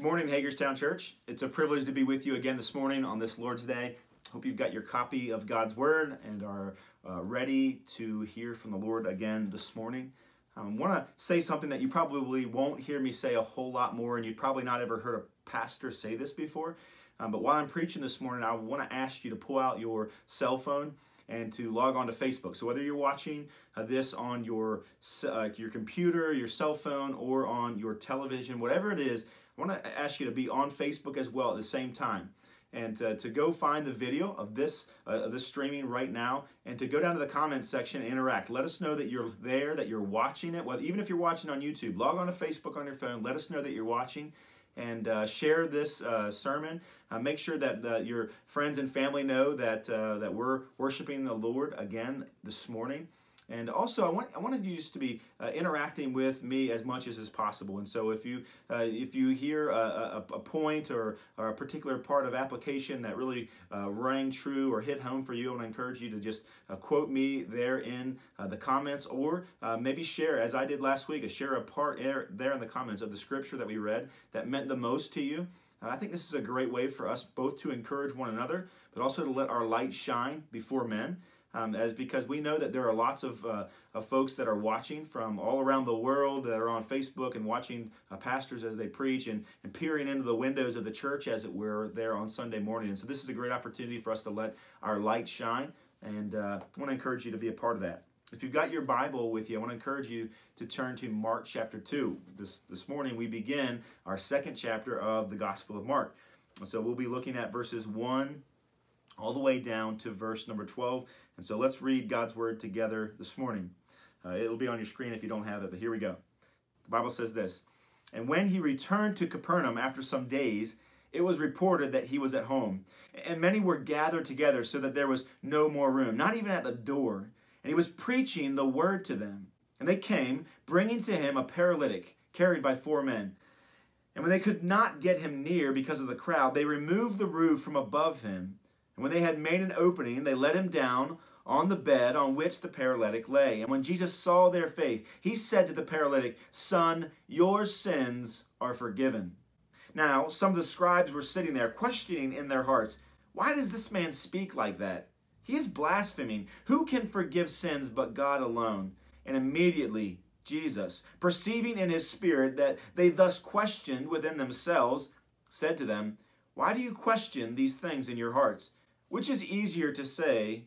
Good morning, Hagerstown Church. It's a privilege to be with you again this morning on this Lord's Day. Hope you've got your copy of God's Word and are ready to hear from the Lord again this morning. I want to say something that you probably won't hear me say a whole lot more, and you've probably not ever heard a pastor say this before. But while I'm preaching this morning, I want to ask you to pull out your cell phone and to log on to Facebook. So whether you're watching this on your computer, your cell phone, or on your television, whatever it is, I want to ask you to be on Facebook as well at the same time, and to go find the video of this streaming right now, and to go down to the comments section and interact. Let us know that you're there, that you're watching it. Well, even if you're watching on YouTube, log on to Facebook on your phone. Let us know that you're watching, and share this sermon. Make sure that your friends and family know that that we're worshiping the Lord again this morning. And also, I wanted you just to be interacting with me as much as possible. And so if you hear a point or a particular part of application that really rang true or hit home for you, I want to encourage you to just quote me there in the comments, or maybe share, as I did last week, share a part there in the comments of the scripture that we read that meant the most to you. I think this is a great way for us both to encourage one another, but also to let our light shine before men. As because we know that there are lots of folks that are watching from all around the world that are on Facebook and watching pastors as they preach and peering into the windows of the church, as it were, there on Sunday morning. And so this is a great opportunity for us to let our light shine, and I want to encourage you to be a part of that. If you've got your Bible with you, I want to encourage you to turn to Mark chapter 2. This morning we begin our second chapter of the Gospel of Mark. So we'll be looking at verses 1 all the way down to verse number 12. And so let's read God's Word together this morning. It'll be on your screen if you don't have it, but here we go. The Bible says this: "And when he returned to Capernaum after some days, it was reported that he was at home. And many were gathered together so that there was no more room, not even at the door. And he was preaching the word to them. And they came, bringing to him a paralytic carried by 4 men. And when they could not get him near because of the crowd, they removed the roof from above him. And when they had made an opening, they let him down on the bed on which the paralytic lay. And when Jesus saw their faith, he said to the paralytic, 'Son, your sins are forgiven.' Now, some of the scribes were sitting there, questioning in their hearts, 'Why does this man speak like that? He is blaspheming. Who can forgive sins but God alone?' And immediately Jesus, perceiving in his spirit that they thus questioned within themselves, said to them, 'Why do you question these things in your hearts? Which is easier to say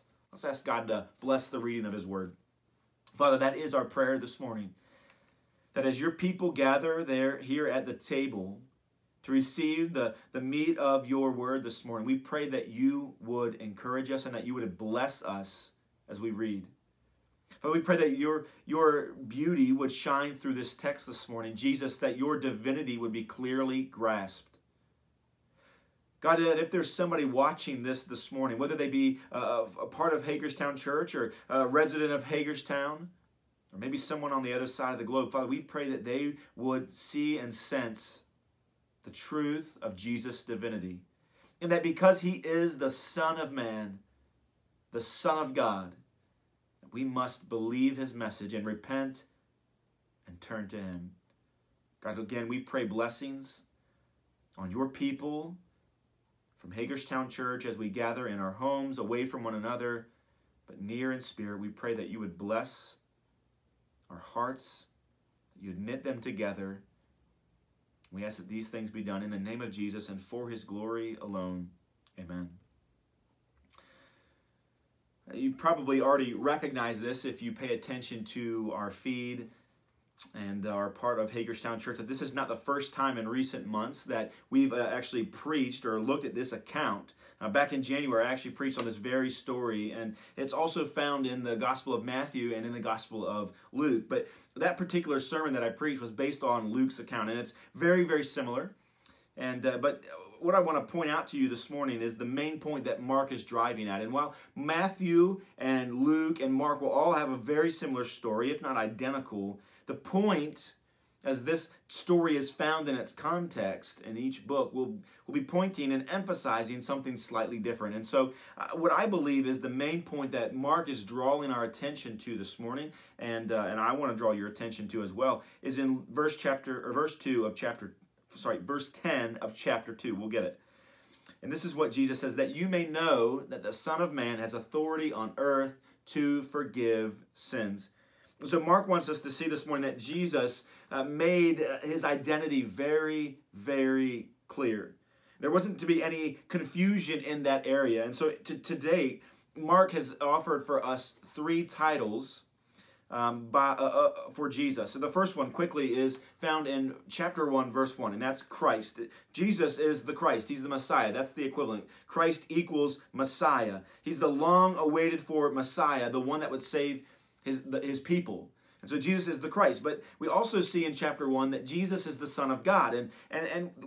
Let's ask God to bless the reading of his word. Father, that is our prayer this morning, that as your people gather here at the table to receive the meat of your word this morning, we pray that you would encourage us and that you would bless us as we read. Father, we pray that your beauty would shine through this text this morning. Jesus, that your divinity would be clearly grasped. God, that if there's somebody watching this morning, whether they be a part of Hagerstown Church or a resident of Hagerstown, or maybe someone on the other side of the globe, Father, we pray that they would see and sense the truth of Jesus' divinity, and that because he is the Son of Man, the Son of God, we must believe his message and repent and turn to him. God, again, we pray blessings on your people from Hagerstown Church as we gather in our homes, away from one another, but near in spirit. We pray that you would bless our hearts, that you'd knit them together. We ask that these things be done in the name of Jesus and for his glory alone. Amen. You probably already recognize this if you pay attention to our feed and are part of Hagerstown Church, that this is not the first time in recent months that we've actually preached or looked at this account. Back in January, I actually preached on this very story, and it's also found in the Gospel of Matthew and in the Gospel of Luke. But that particular sermon that I preached was based on Luke's account, and it's very, very similar. And but what I want to point out to you this morning is the main point that Mark is driving at. And while Matthew and Luke and Mark will all have a very similar story, if not identical, the point, as this story is found in its context in each book, will be pointing and emphasizing something slightly different. And so what I believe is the main point that Mark is drawing our attention to this morning, and I want to draw your attention to as well, is in verse 10 of chapter 2. We'll get it. And this is what Jesus says, that you may know that the Son of Man has authority on earth to forgive sins. So Mark wants us to see this morning that Jesus made his identity very, very clear. There wasn't to be any confusion in that area. And so to date, Mark has offered for us three titles for Jesus. So the first one quickly is found in chapter 1, verse 1, and that's Christ. Jesus is the Christ. He's the Messiah. That's the equivalent. Christ equals Messiah. He's the long-awaited for Messiah, the one that would save his people. And so Jesus is the Christ. But we also see in chapter 1 that Jesus is the Son of God. And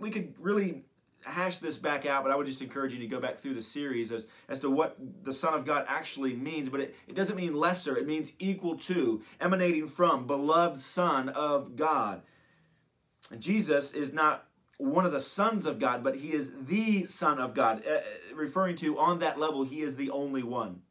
we could really hash this back out, but I would just encourage you to go back through the series as to what the Son of God actually means. But it doesn't mean lesser. It means equal to, emanating from, beloved Son of God. And Jesus is not one of the sons of God, but he is the Son of God, referring to on that level, he is the only one.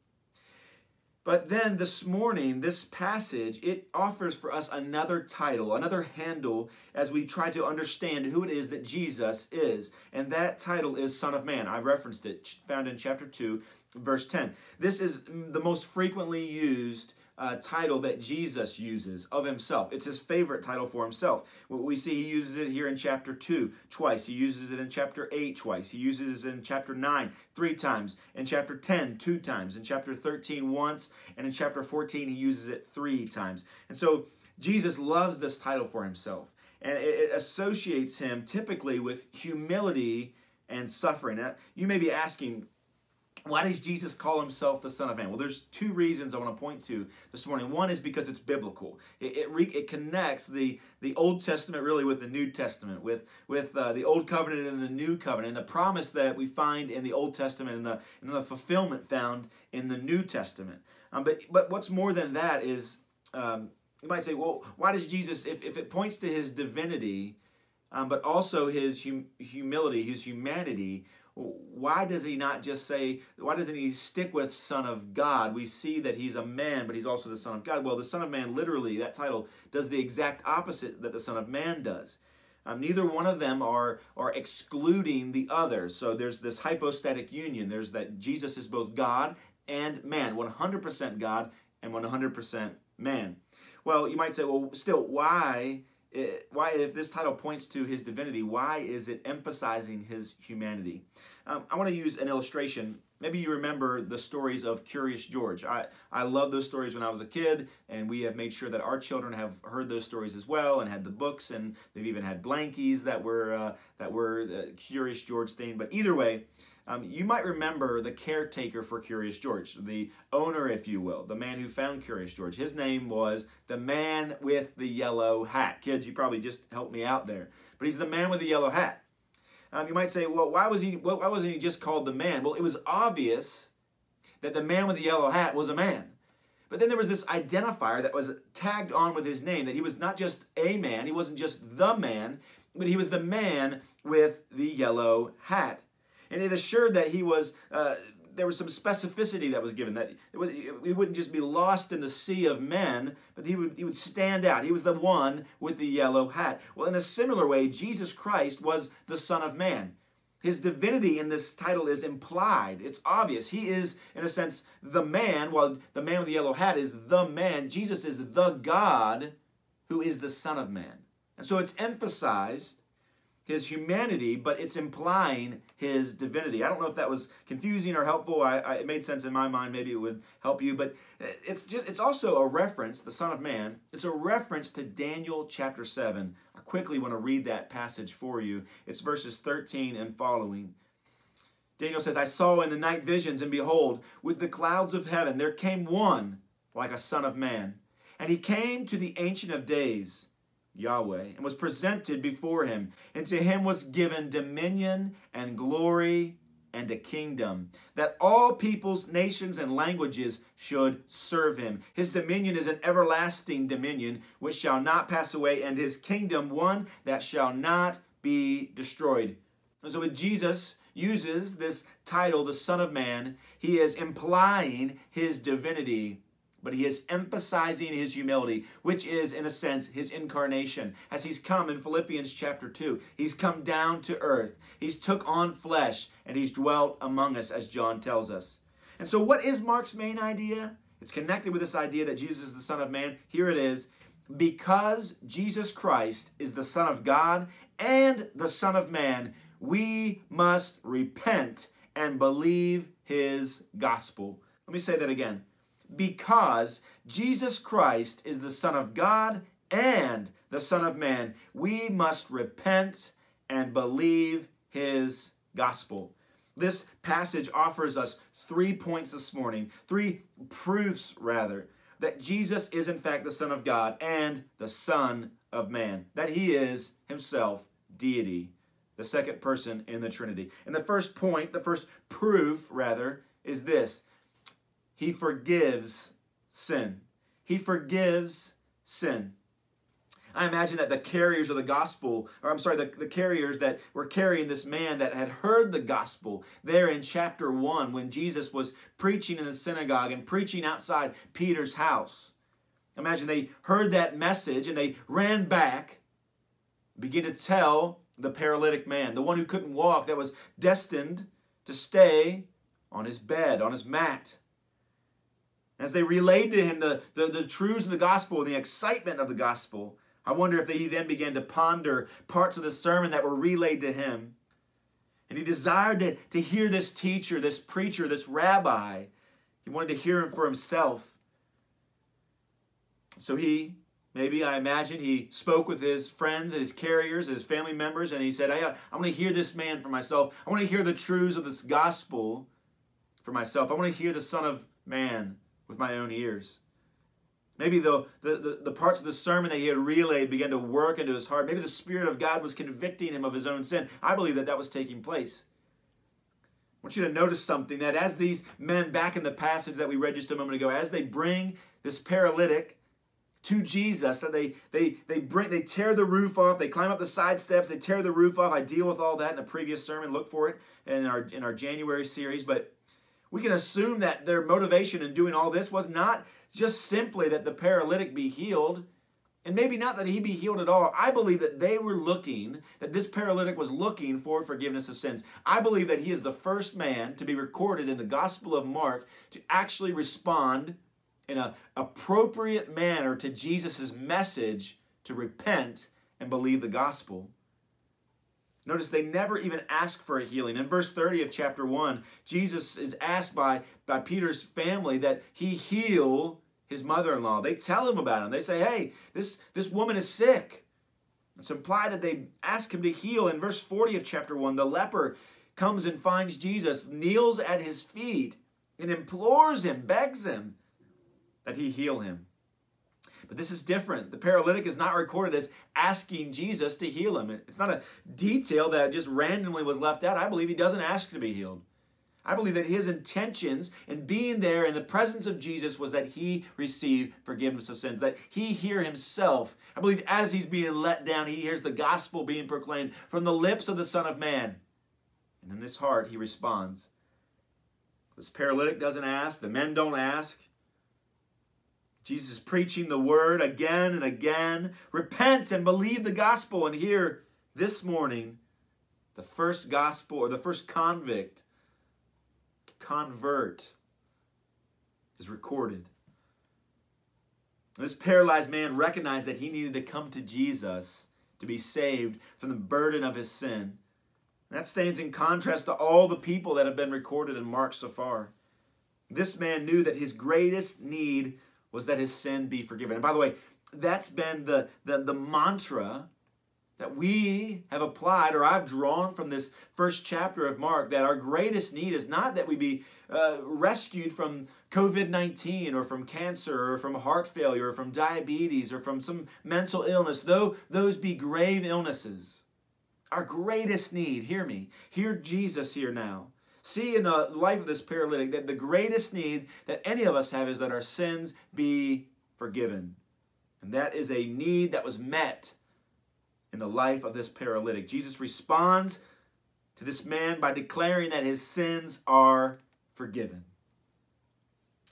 But then this morning, this passage, it offers for us another title, another handle as we try to understand who it is that Jesus is. And that title is Son of Man. I referenced it, found in chapter 2, verse 10. This is the most frequently used title that Jesus uses of himself. It's his favorite title for himself. We see he uses it here in chapter 2 twice. He uses it in chapter 8 twice. He uses it in chapter 9 3 times. In chapter 10 2 times. In chapter 13 once. And in chapter 14 he uses it 3 times. And so Jesus loves this title for himself. And it associates him typically with humility and suffering. Now, you may be asking, why does Jesus call himself the Son of Man? Well, there's two reasons I want to point to this morning. One is because it's biblical. It connects the Old Testament really with the New Testament, with the Old Covenant and the New Covenant, and the promise that we find in the Old Testament and the fulfillment found in the New Testament. But what's more than that is, you might say, well, why does Jesus, if it points to his divinity, but also his humility, his humanity, why does he not just say, why doesn't he stick with Son of God? We see that he's a man, but he's also the Son of God. Well, the Son of Man, literally, that title, does the exact opposite that the Son of Man does. Neither one of them are excluding the other. So there's this hypostatic union. There's that Jesus is both God and man, 100% God and 100% man. Well, you might say, well, still, why, if this title points to his divinity, why is it emphasizing his humanity? I want to use an illustration. Maybe you remember the stories of Curious George. I love those stories when I was a kid, and we have made sure that our children have heard those stories as well, and had the books, and they've even had blankies that were the Curious George thing. But either way, you might remember the caretaker for Curious George, the owner, if you will, the man who found Curious George. His name was the man with the yellow hat. Kids, you probably just helped me out there. But he's the man with the yellow hat. You might say, well, why wasn't he just called the man? Well, it was obvious that the man with the yellow hat was a man. But then there was this identifier that was tagged on with his name, that he was not just a man, he wasn't just the man, but he was the man with the yellow hat. And it assured that he was, there was some specificity that was given, that he wouldn't just be lost in the sea of men, but he would stand out. He was the one with the yellow hat. Well, in a similar way, Jesus Christ was the Son of Man. His divinity in this title is implied. It's obvious. He is, in a sense, the man, while the man with the yellow hat is the man. Jesus is the God who is the Son of Man. And so it's emphasized his humanity, but it's implying his divinity. I don't know if that was confusing or helpful. It made sense in my mind. Maybe it would help you. But it's also a reference, the Son of Man, it's a reference to Daniel chapter 7. I quickly want to read that passage for you. It's verses 13 and following. Daniel says, I saw in the night visions, and behold, with the clouds of heaven there came one like a son of man. And he came to the Ancient of Days, Yahweh, and was presented before him. And to him was given dominion and glory and a kingdom, that all peoples, nations, and languages should serve him. His dominion is an everlasting dominion which shall not pass away, and his kingdom one that shall not be destroyed. And so when Jesus uses this title, the Son of Man, he is implying his divinity, but he is emphasizing his humility, which is, in a sense, his incarnation. As he's come in Philippians chapter 2, he's come down to earth. He's took on flesh, and he's dwelt among us, as John tells us. And so what is Mark's main idea? It's connected with this idea that Jesus is the Son of Man. Here it is. Because Jesus Christ is the Son of God and the Son of Man, we must repent and believe his gospel. Let me say that again. Because Jesus Christ is the Son of God and the Son of Man, we must repent and believe his gospel. This passage offers us 3 points this morning, 3 proofs rather, that Jesus is in fact the Son of God and the Son of Man, that he is himself deity, the second person in the Trinity. And the first point, the first proof rather, is this. He forgives sin. He forgives sin. I imagine that the carriers of the gospel, the carriers that were carrying this man that had heard the gospel there in chapter 1 when Jesus was preaching in the synagogue and preaching outside Peter's house. Imagine they heard that message and they ran back, began to tell the paralytic man, the one who couldn't walk, that was destined to stay on his bed, on his mat. As they relayed to him the truths of the gospel and the excitement of the gospel, I wonder if he then began to ponder parts of the sermon that were relayed to him. And he desired to hear this teacher, this preacher, this rabbi. He wanted to hear him for himself. So he, maybe I imagine, he spoke with his friends and his carriers and his family members, and he said, I want to hear this man for myself. I want to hear the truths of this gospel for myself. I want to hear the Son of Man with my own ears. Maybe the parts of the sermon that he had relayed began to work into his heart. Maybe the Spirit of God was convicting him of his own sin. I believe that was taking place. I want you to notice something, that as these men back in the passage that we read just a moment ago, as they bring this paralytic to Jesus, that they tear the roof off, they climb up the side steps, they tear the roof off. I deal with all that in a previous sermon. Look for it in our January series, but we can assume that their motivation in doing all this was not just simply that the paralytic be healed, and maybe not that he be healed at all. I believe that this paralytic was looking for forgiveness of sins. I believe that he is the first man to be recorded in the Gospel of Mark to actually respond in an appropriate manner to Jesus' message to repent and believe the gospel. Notice they never even ask for a healing. In verse 30 of chapter 1, Jesus is asked by Peter's family that he heal his mother-in-law. They tell him about him. They say, hey, this woman is sick. It's implied that they ask him to heal. In verse 40 of chapter 1, the leper comes and finds Jesus, kneels at his feet, and implores him, begs him that he heal him. But this is different. The paralytic is not recorded as asking Jesus to heal him. It's not a detail that just randomly was left out. I believe he doesn't ask to be healed. I believe that his intentions in being there in the presence of Jesus was that he receive forgiveness of sins, that he hear himself. I believe as he's being let down, he hears the gospel being proclaimed from the lips of the Son of Man. And in his heart, he responds. This paralytic doesn't ask. The men don't ask. Jesus is preaching the word again and again. Repent and believe the gospel. And here, this morning, the first gospel, or the first convert, is recorded. This paralyzed man recognized that he needed to come to Jesus to be saved from the burden of his sin. And that stands in contrast to all the people that have been recorded in Mark so far. This man knew that his greatest need was that his sin be forgiven. And by the way, that's been the mantra that we have applied, or I've drawn from this first chapter of Mark, that our greatest need is not that we be rescued from COVID-19 or from cancer or from heart failure or from diabetes or from some mental illness, though those be grave illnesses. Our greatest need, hear me, hear Jesus here now. See in the life of this paralytic that the greatest need that any of us have is that our sins be forgiven. And that is a need that was met in the life of this paralytic. Jesus responds to this man by declaring that his sins are forgiven.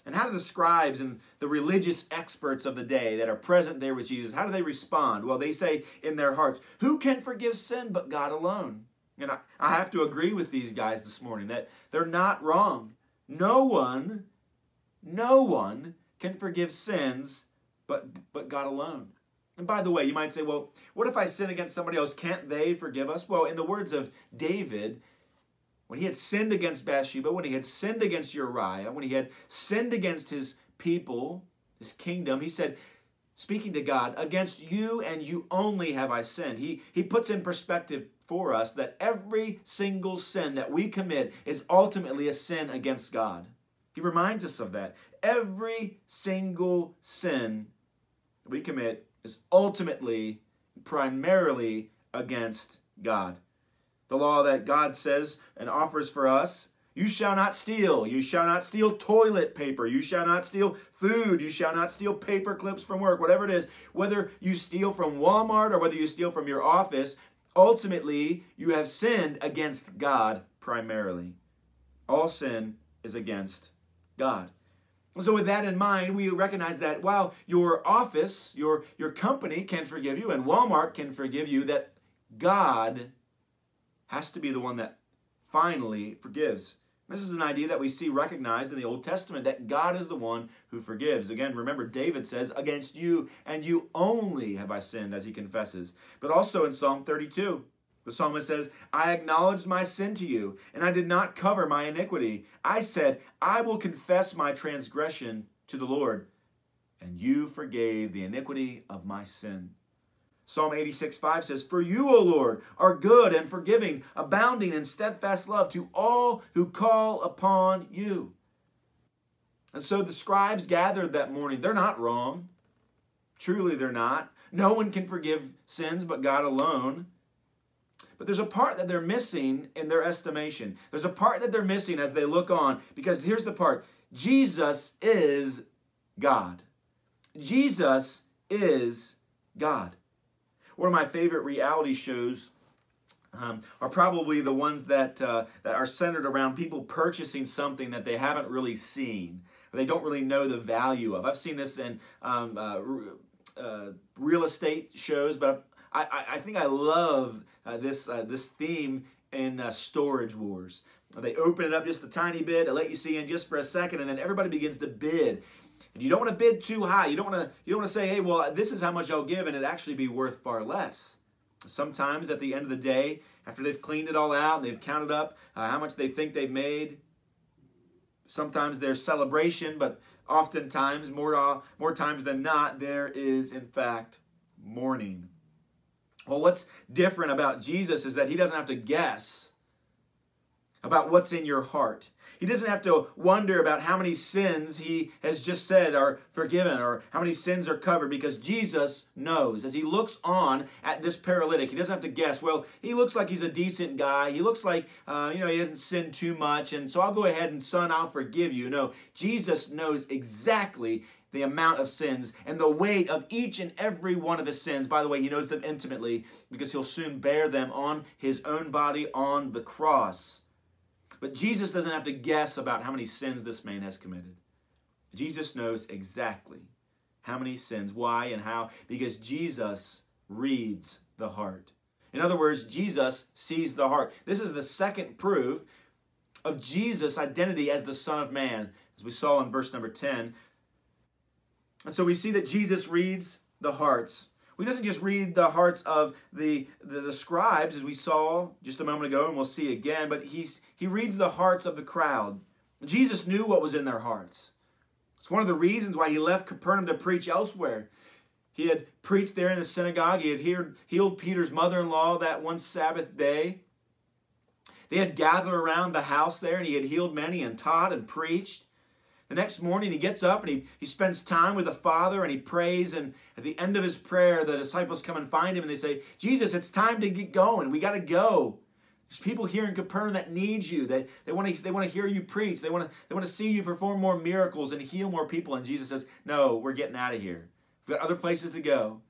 And how do the scribes and the religious experts of the day that are present there with Jesus, how do they respond? Well, they say in their hearts, who can forgive sin but God alone? And I have to agree with these guys this morning that they're not wrong. No one can forgive sins but God alone. And by the way, you might say, well, what if I sin against somebody else? Can't they forgive us? Well, in the words of David, when he had sinned against Bathsheba, when he had sinned against Uriah, when he had sinned against his people, his kingdom, he said, speaking to God, against you and you only have I sinned. He puts in perspective for us that every single sin that we commit is ultimately a sin against God. He reminds us of that. Every single sin that we commit is ultimately, primarily against God. The law that God says and offers for us, you shall not steal. You shall not steal toilet paper. You shall not steal food. You shall not steal paper clips from work, whatever it is. Whether you steal from Walmart or whether you steal from your office, ultimately you have sinned against God primarily. All sin is against God. So with that in mind, we recognize that while your office, your company can forgive you and Walmart can forgive you, that God has to be the one that finally forgives. This is an idea that we see recognized in the Old Testament, that God is the one who forgives. Again, remember David says, against you and you only have I sinned, as he confesses. But also in Psalm 32, the psalmist says, I acknowledged my sin to you, and I did not cover my iniquity. I said, I will confess my transgression to the Lord, and you forgave the iniquity of my sin. Psalm 86:5 says, for you, O Lord, are good and forgiving, abounding in steadfast love to all who call upon you. And so the scribes gathered that morning. They're not wrong. Truly, they're not. No one can forgive sins but God alone. But there's a part that they're missing in their estimation. There's a part that they're missing as they look on, because here's the part. Jesus is God. Jesus is God. One of my favorite reality shows are probably the ones that are centered around people purchasing something that they haven't really seen, or they don't really know the value of. I've seen this in real estate shows, but I think I love this theme in Storage Wars. They open it up just a tiny bit, they let you see in just for a second, and then everybody begins to bid. And you don't want to bid too high. You don't want to say, hey, well, this is how much I'll give, and it actually be worth far less. Sometimes at the end of the day, after they've cleaned it all out and they've counted up how much they think they've made, sometimes there's celebration, but oftentimes, more times than not, there is in fact mourning. Well, what's different about Jesus is that he doesn't have to guess about what's in your heart. He doesn't have to wonder about how many sins he has just said are forgiven or how many sins are covered, because Jesus knows. As he looks on at this paralytic, he doesn't have to guess. Well, he looks like he's a decent guy. He looks like, he hasn't sinned too much, and so I'll go ahead and, son, I'll forgive you. No, Jesus knows exactly the amount of sins and the weight of each and every one of his sins. By the way, he knows them intimately because he'll soon bear them on his own body on the cross. But Jesus doesn't have to guess about how many sins this man has committed. Jesus knows exactly how many sins, why and how, because Jesus reads the heart. In other words, Jesus sees the heart. This is the second proof of Jesus' identity as the Son of Man, as we saw in verse number 10. And so we see that Jesus reads the hearts. He doesn't just read the hearts of the scribes, as we saw just a moment ago, and we'll see again, but he reads the hearts of the crowd. Jesus knew what was in their hearts. It's one of the reasons why he left Capernaum to preach elsewhere. He had preached there in the synagogue. He had healed Peter's mother-in-law that one Sabbath day. They had gathered around the house there, and he had healed many and taught and preached. The next morning, he gets up and he spends time with the Father, and he prays. And at the end of his prayer, the disciples come and find him, and they say, Jesus, it's time to get going. We got to go. There's people here in Capernaum that need you. They want to hear you preach. They want to see you perform more miracles and heal more people. And Jesus says, no, we're getting out of here. We've got other places to go.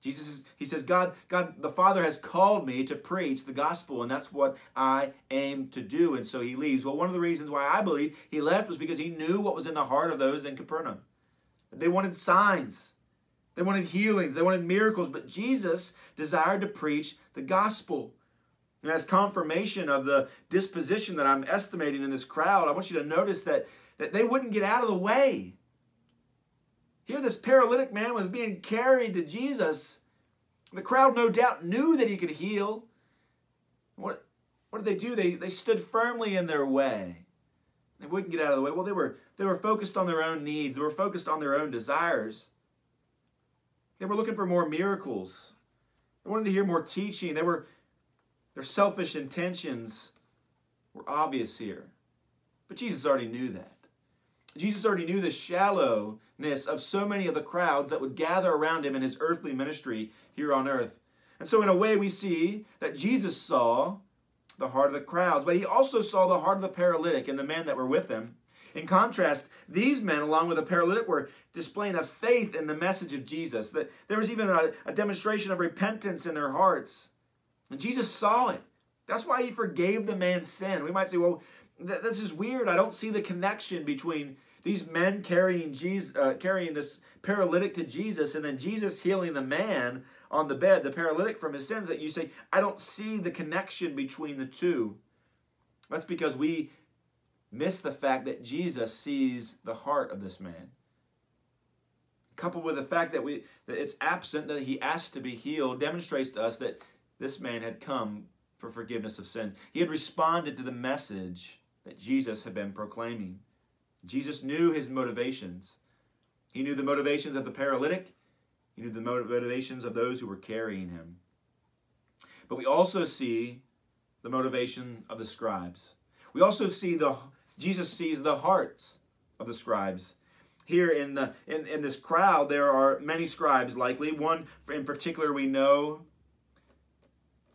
He says, God, the Father has called me to preach the gospel, and that's what I aim to do. And so he leaves. Well, one of the reasons why I believe he left was because he knew what was in the heart of those in Capernaum. They wanted signs. They wanted healings. They wanted miracles. But Jesus desired to preach the gospel. And as confirmation of the disposition that I'm estimating in this crowd, I want you to notice that they wouldn't get out of the way. Here this paralytic man was being carried to Jesus. The crowd no doubt knew that he could heal. What did they do? They stood firmly in their way. They wouldn't get out of the way. Well, they were focused on their own needs. They were focused on their own desires. They were looking for more miracles. They wanted to hear more teaching. Their selfish intentions were obvious here. But Jesus already knew that. Jesus already knew the shallowness of so many of the crowds that would gather around him in his earthly ministry here on earth. And so in a way we see that Jesus saw the heart of the crowds, but he also saw the heart of the paralytic and the men that were with him. In contrast, these men, along with the paralytic, were displaying a faith in the message of Jesus, that there was even a demonstration of repentance in their hearts. And Jesus saw it. That's why he forgave the man's sin. We might say, well, this is weird. I don't see the connection between these men carrying this paralytic to Jesus, and then Jesus healing the man on the bed, the paralytic, from his sins. That you say, I don't see the connection between the two. That's because we miss the fact that Jesus sees the heart of this man. Coupled with the fact that it's absent that he asked to be healed, demonstrates to us that this man had come for forgiveness of sins. He had responded to the message that Jesus had been proclaiming. Jesus knew his motivations. He knew the motivations of the paralytic. He knew the motivations of those who were carrying him. But we also see the motivation of the scribes. We also see Jesus sees the hearts of the scribes. Here in this crowd, there are many scribes likely. One in particular we know.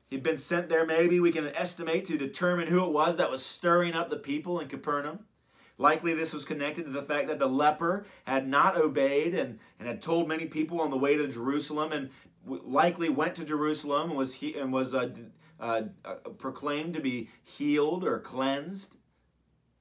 He'd been sent there, maybe we can estimate, to determine who it was that was stirring up the people in Capernaum. Likely this was connected to the fact that the leper had not obeyed and had told many people on the way to Jerusalem, and likely went to Jerusalem and was proclaimed to be healed or cleansed.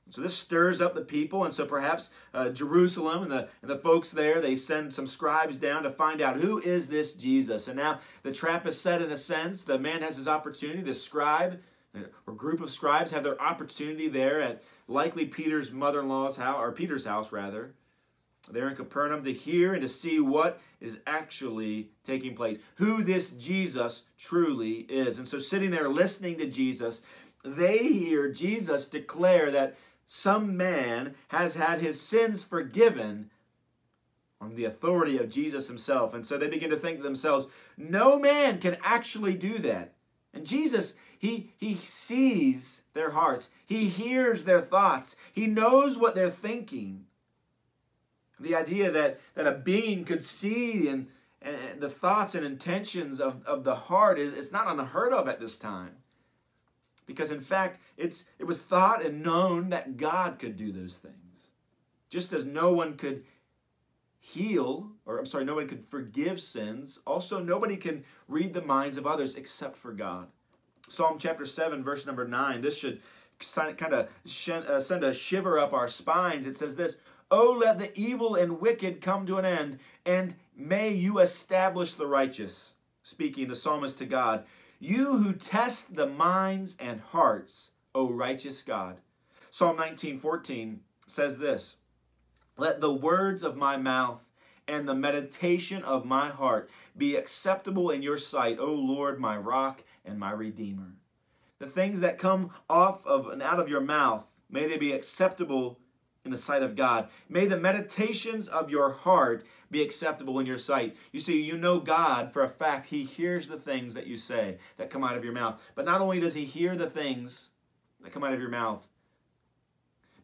So this stirs up the people, and so perhaps Jerusalem and the folks there, they send some scribes down to find out, who is this Jesus? And now the trap is set in a sense. The man has his opportunity. The scribe or group of scribes have their opportunity there at likely Peter's mother-in-law's house, or Peter's house rather. They're in Capernaum to hear and to see what is actually taking place, who this Jesus truly is. And so sitting there listening to Jesus, they hear Jesus declare that some man has had his sins forgiven on the authority of Jesus himself. And so they begin to think to themselves, no man can actually do that. And Jesus, he sees their hearts. He hears their thoughts. He knows what they're thinking. The idea that a being could see and the thoughts and intentions of the heart is not unheard of at this time. Because in fact, it was thought and known that God could do those things. Just as no one could no one could forgive sins, also nobody can read the minds of others except for God. Psalm chapter 7, verse number 9, this should kind of send a shiver up our spines. It says this, "Oh, let the evil and wicked come to an end, and may you establish the righteous." Speaking, the psalmist to God, "You who test the minds and hearts, O righteous God." Psalm 19:14 says this, "Let the words of my mouth and the meditation of my heart be acceptable in your sight, O Lord, my rock and my redeemer." The things that come off of and out of your mouth, may they be acceptable in the sight of God. May the meditations of your heart be acceptable in your sight. You see, you know God for a fact. He hears the things that you say that come out of your mouth. But not only does he hear the things that come out of your mouth,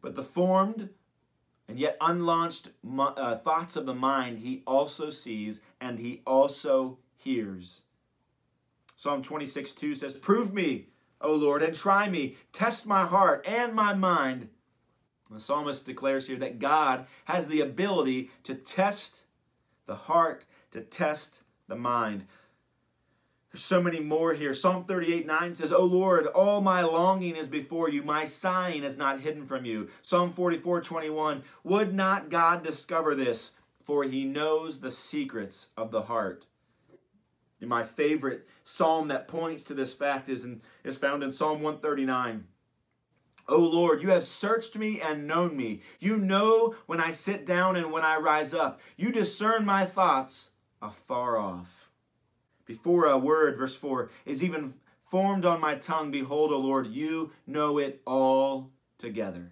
but the formed and yet unlaunched thoughts of the mind he also sees and he also hears. Psalm 26:2 says, "Prove me, O Lord, and try me. Test my heart and my mind." The psalmist declares here that God has the ability to test the heart, to test the mind. There's so many more here. Psalm 38:9 says, "O Lord, all my longing is before you. My sighing is not hidden from you." Psalm 44:21, "Would not God discover this? For he knows the secrets of the heart." And my favorite psalm that points to this fact is found in Psalm 139. "O Lord, you have searched me and known me. You know when I sit down and when I rise up. You discern my thoughts afar off. Before a word," verse 4, "is even formed on my tongue, behold, O Lord, you know it all together."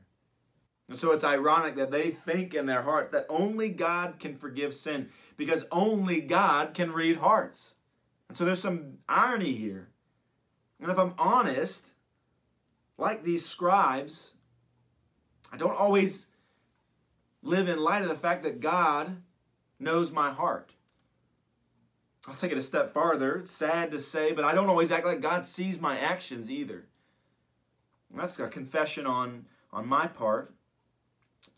And so it's ironic that they think in their hearts that only God can forgive sin because only God can read hearts. And so there's some irony here. And if I'm honest, like these scribes, I don't always live in light of the fact that God knows my heart. I'll take it a step farther. It's sad to say, but I don't always act like God sees my actions either. And that's a confession on my part.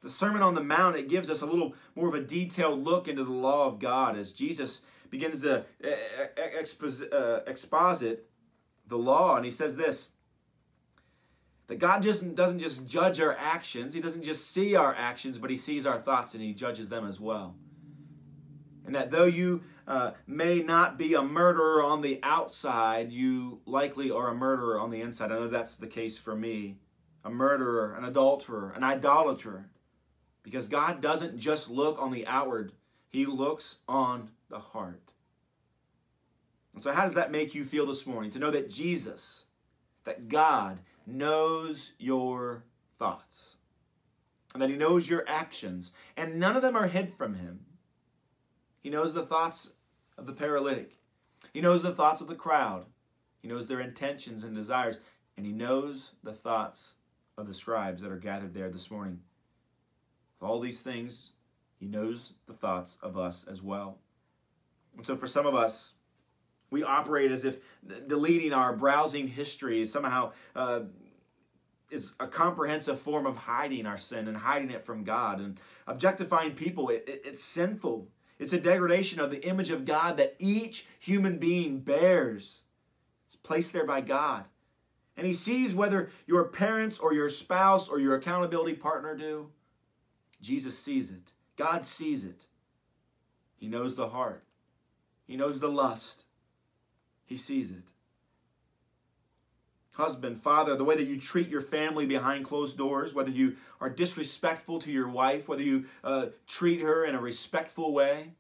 The Sermon on the Mount, it gives us a little more of a detailed look into the law of God as Jesus begins to exposit the law. And he says this, that God just doesn't just judge our actions. He doesn't just see our actions, but he sees our thoughts and he judges them as well. And that though you may not be a murderer on the outside, you likely are a murderer on the inside. I know that's the case for me. A murderer, an adulterer, an idolater. Because God doesn't just look on the outward. He looks on the heart. And so how does that make you feel this morning? To know that Jesus, that God, knows your thoughts and that he knows your actions, and none of them are hid from him. He knows the thoughts of the paralytic. He knows the thoughts of the crowd. He knows their intentions and desires, and he knows the thoughts of the scribes that are gathered there this morning. With all these things, he knows the thoughts of us as well. And so for some of us, we operate as if deleting our browsing history somehow is a comprehensive form of hiding our sin and hiding it from God. And objectifying people, it's sinful. It's a degradation of the image of God that each human being bears. It's placed there by God. And he sees whether your parents or your spouse or your accountability partner do. Jesus sees it. God sees it. He knows the heart. He knows the lust. He sees it. Husband, father, the way that you treat your family behind closed doors, whether you are disrespectful to your wife, whether you treat her in a respectful way,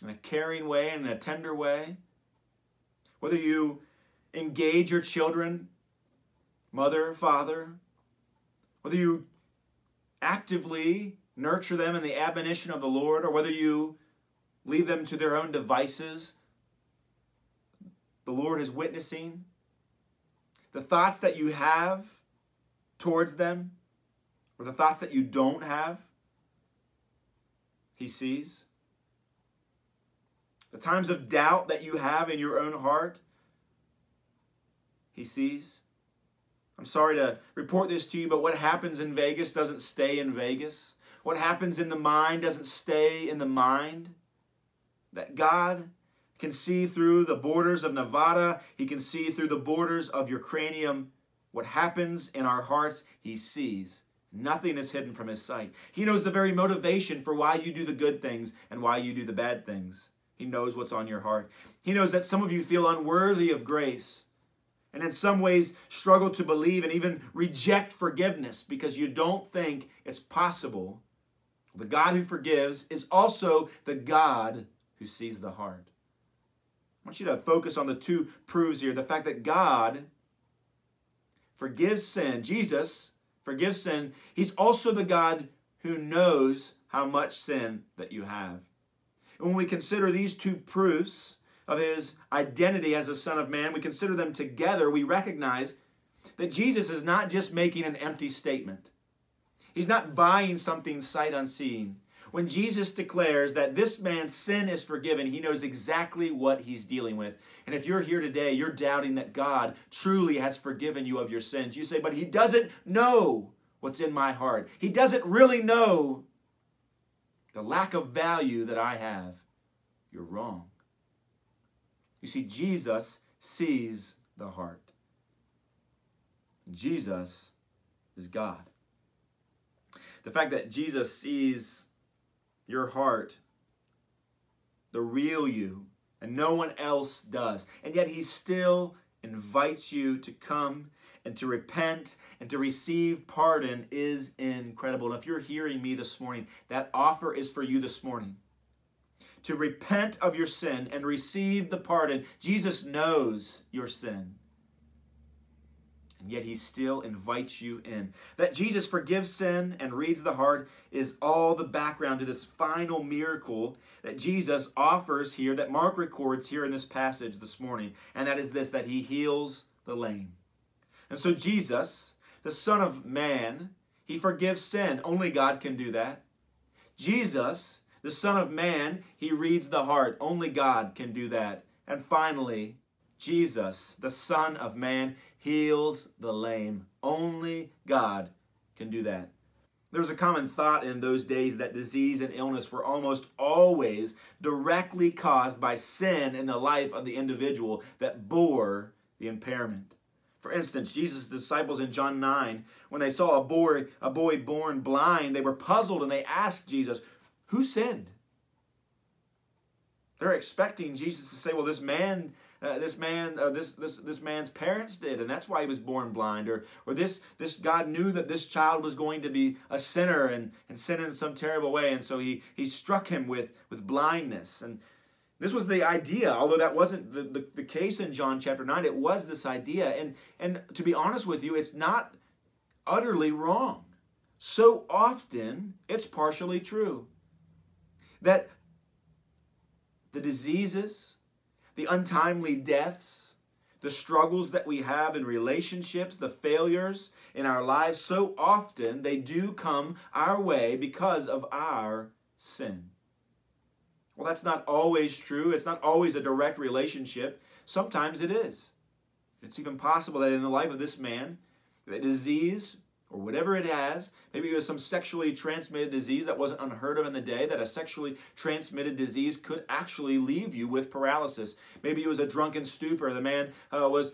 in a caring way, in a tender way, whether you engage your children, mother, father, whether you actively nurture them in the admonition of the Lord, or whether you leave them to their own devices, the Lord is witnessing. The thoughts that you have towards them, or the thoughts that you don't have, he sees. The times of doubt that you have in your own heart, he sees. I'm sorry to report this to you, but what happens in Vegas doesn't stay in Vegas. What happens in the mind doesn't stay in the mind. That God can see through the borders of Nevada. He can see through the borders of your cranium. What happens in our hearts, he sees. Nothing is hidden from his sight. He knows the very motivation for why you do the good things and why you do the bad things. He knows what's on your heart. He knows that some of you feel unworthy of grace and in some ways struggle to believe and even reject forgiveness because you don't think it's possible. The God who forgives is also the God who sees the heart. I want you to focus on the two proofs here. The fact that God forgives sin. Jesus forgives sin. He's also the God who knows how much sin that you have. And when we consider these two proofs of his identity as a Son of Man, we consider them together, we recognize that Jesus is not just making an empty statement. He's not buying something sight unseen. When Jesus declares that this man's sin is forgiven, he knows exactly what he's dealing with. And if you're here today, you're doubting that God truly has forgiven you of your sins. You say, but he doesn't know what's in my heart. He doesn't really know the lack of value that I have. You're wrong. You see, Jesus sees the heart. Jesus is God. The fact that Jesus sees your heart, the real you, and no one else does. And yet he still invites you to come and to repent and to receive pardon is incredible. And if you're hearing me this morning, that offer is for you this morning. To repent of your sin and receive the pardon. Jesus knows your sin. And yet he still invites you in. That Jesus forgives sin and reads the heart is all the background to this final miracle that Jesus offers here, that Mark records here in this passage this morning. And that is this, that he heals the lame. And so Jesus, the Son of Man, he forgives sin. Only God can do that. Jesus, the Son of Man, he reads the heart. Only God can do that. And finally, Jesus, the Son of Man, heals the lame. Only God can do that. There was a common thought in those days that disease and illness were almost always directly caused by sin in the life of the individual that bore the impairment. For instance, Jesus' disciples in John 9, when they saw a boy born blind, they were puzzled and they asked Jesus, who sinned? They're expecting Jesus to say, well, this man's parents did, and that's why he was born blind. Or this God knew that this child was going to be a sinner and sin in some terrible way, and so he struck him with blindness. And this was the idea, although that wasn't the case in John chapter 9. It was this idea. And to be honest with you, it's not utterly wrong. So often, it's partially true. That the diseases, the untimely deaths, the struggles that we have in relationships, the failures in our lives, so often they do come our way because of our sin. Well, that's not always true. It's not always a direct relationship. Sometimes it is. It's even possible that in the life of this man, the disease or whatever it has, maybe it was some sexually transmitted disease that wasn't unheard of in the day, that a sexually transmitted disease could actually leave you with paralysis. Maybe it was a drunken stupor. The man was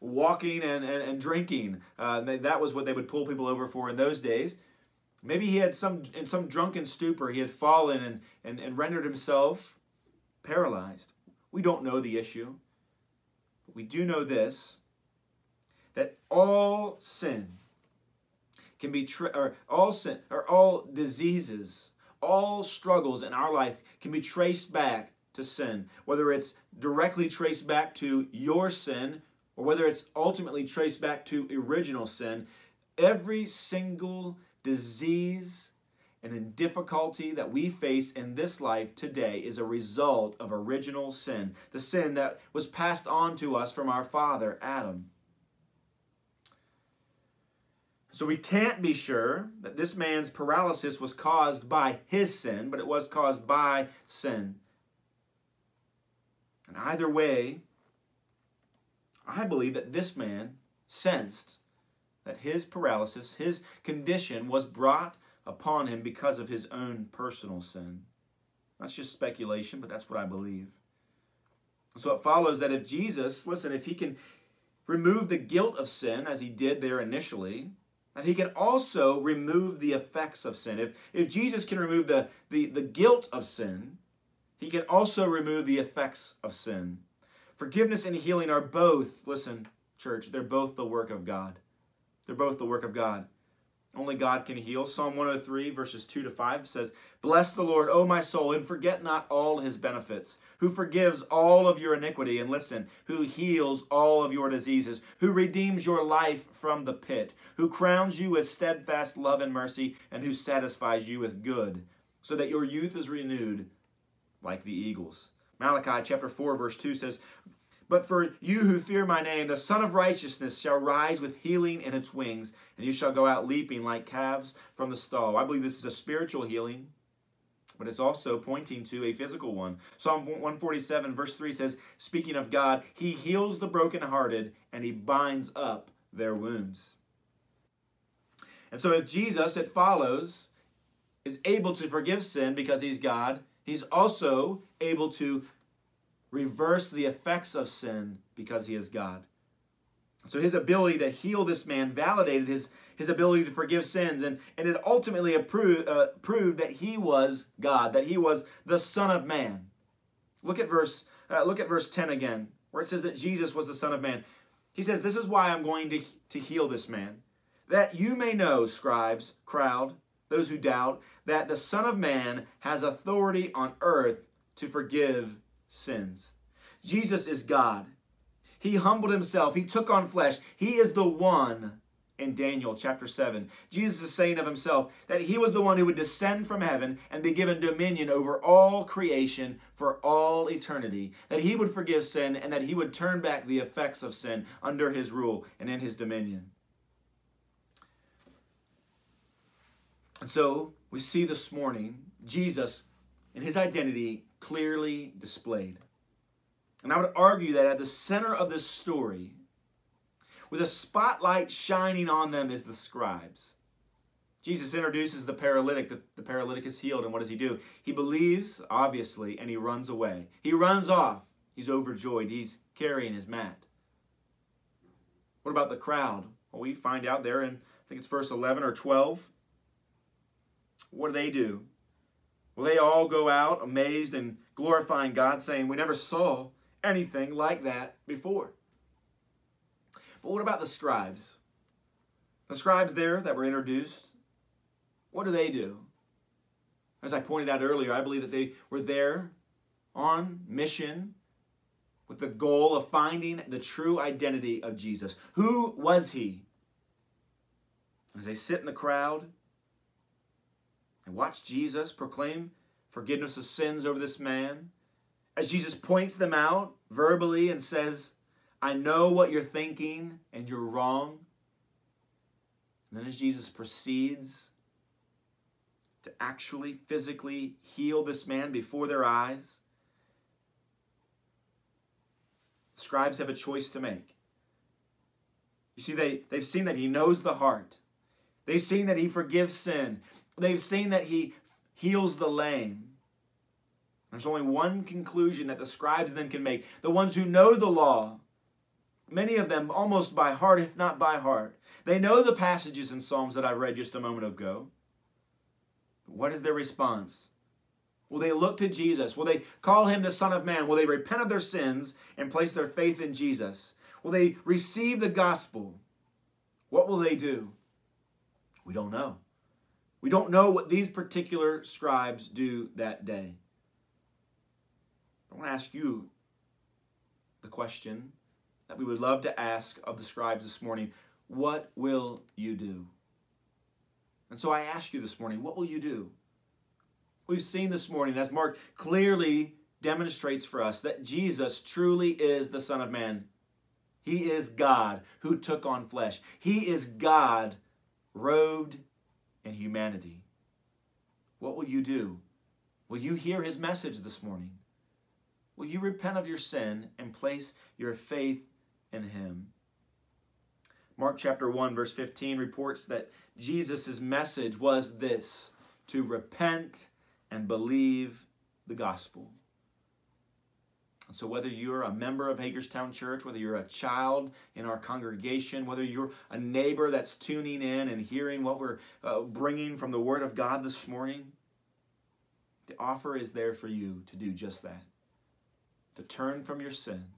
walking and drinking. That was what they would pull people over for in those days. Maybe he had in some drunken stupor, he had fallen and rendered himself paralyzed. We don't know the issue. But we do know this, that all sin can be, all diseases, all struggles in our life can be traced back to sin. Whether it's directly traced back to your sin, or whether it's ultimately traced back to original sin, every single disease and difficulty that we face in this life today is a result of original sin, the sin that was passed on to us from our father, Adam. So we can't be sure that this man's paralysis was caused by his sin, but it was caused by sin. And either way, I believe that this man sensed that his paralysis, his condition was brought upon him because of his own personal sin. That's just speculation, but that's what I believe. So it follows that if Jesus, if he can remove the guilt of sin as he did there initially, that he can also remove the effects of sin. If Jesus can remove the guilt of sin, he can also remove the effects of sin. Forgiveness and healing are both, they're both the work of God. Only God can heal. Psalm 103, verses 2-5 says, "Bless the Lord, O my soul, and forget not all his benefits, who forgives all of your iniquity, and listen, who heals all of your diseases, who redeems your life from the pit, who crowns you with steadfast love and mercy, and who satisfies you with good, so that your youth is renewed like the eagles." Malachi chapter 4, verse 2 says, "But for you who fear my name, the Son of Righteousness shall rise with healing in its wings, and you shall go out leaping like calves from the stall." I believe this is a spiritual healing, but it's also pointing to a physical one. Psalm 147, verse 3 says, speaking of God, "He heals the brokenhearted, and he binds up their wounds." And so if Jesus, it follows, is able to forgive sin because he's God, he's also able to reverse the effects of sin because he is God. So his ability to heal this man validated his ability to forgive sins, and it ultimately proved that he was God, that he was the Son of Man. Look at verse 10 again, where it says that Jesus was the Son of Man. He says, "This is why I'm going to heal this man, that you may know, scribes, crowd, those who doubt, that the Son of Man has authority on earth to forgive sins." Jesus is God. He humbled himself. He took on flesh. He is the one in Daniel chapter 7. Jesus is saying of himself that he was the one who would descend from heaven and be given dominion over all creation for all eternity, that he would forgive sin and that he would turn back the effects of sin under his rule and in his dominion. And so we see this morning Jesus and his identity clearly displayed. And I would argue that at the center of this story, with a spotlight shining on them, is the scribes. Jesus introduces the paralytic. The paralytic is healed, and what does he do? He believes, obviously, and he runs away. He runs off. He's overjoyed. He's carrying his mat. What about the crowd? Well, we find out there in, I think it's verse 11 or 12. What do? Well, they all go out amazed and glorifying God, saying, "We never saw anything like that before." But what about the scribes? The scribes there that were introduced, what do they do? As I pointed out earlier, I believe that they were there on mission with the goal of finding the true identity of Jesus. Who was he? As they sit in the crowd, and watch Jesus proclaim forgiveness of sins over this man. As Jesus points them out verbally and says, "I know what you're thinking and you're wrong." And then as Jesus proceeds to actually physically heal this man before their eyes, the scribes have a choice to make. You see, they've seen that he knows the heart. They've seen that he forgives sin. They've seen that he heals the lame. There's only one conclusion that the scribes then can make. The ones who know the law, many of them almost by heart, if not by heart. They know the passages in Psalms that I read just a moment ago. What is their response? Will they look to Jesus? Will they call him the Son of Man? Will they repent of their sins and place their faith in Jesus? Will they receive the gospel? What will they do? We don't know. We don't know what these particular scribes do that day. I want to ask you the question that we would love to ask of the scribes this morning. What will you do? And so I ask you this morning, what will you do? We've seen this morning, as Mark clearly demonstrates for us, that Jesus truly is the Son of Man. He is God who took on flesh. He is God robed in humanity. What will you do? Will you hear his message this morning? Will you repent of your sin and place your faith in him? Mark chapter 1 verse 15 reports that Jesus' message was this: to repent and believe the gospel. And so whether you're a member of Hagerstown Church, whether you're a child in our congregation, whether you're a neighbor that's tuning in and hearing what we're bringing from the Word of God this morning, the offer is there for you to do just that, to turn from your sin,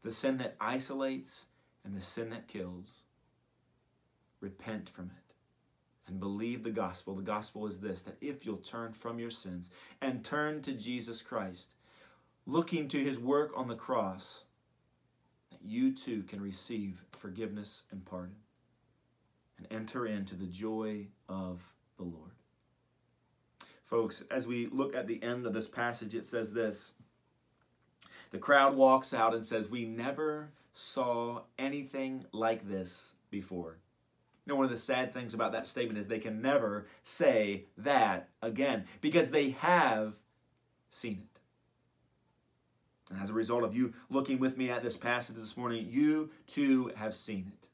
the sin that isolates and the sin that kills. repent from it and believe the gospel. The gospel is this, that if you'll turn from your sins and turn to Jesus Christ, looking to his work on the cross, that you too can receive forgiveness and pardon and enter into the joy of the Lord. Folks, as we look at the end of this passage, it says this. The crowd walks out and says, "We never saw anything like this before." You know, one of the sad things about that statement is they can never say that again because they have seen it. And as a result of you looking with me at this passage this morning, you too have seen it.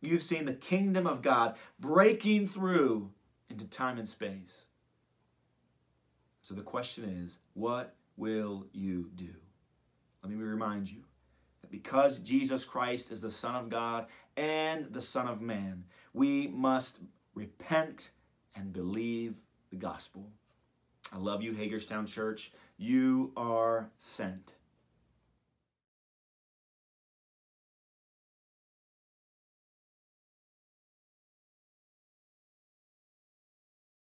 You've seen the kingdom of God breaking through into time and space. So the question is, what will you do? Let me remind you that because Jesus Christ is the Son of God and the Son of Man, we must repent and believe the gospel. I love you, Hagerstown Church. You are sent.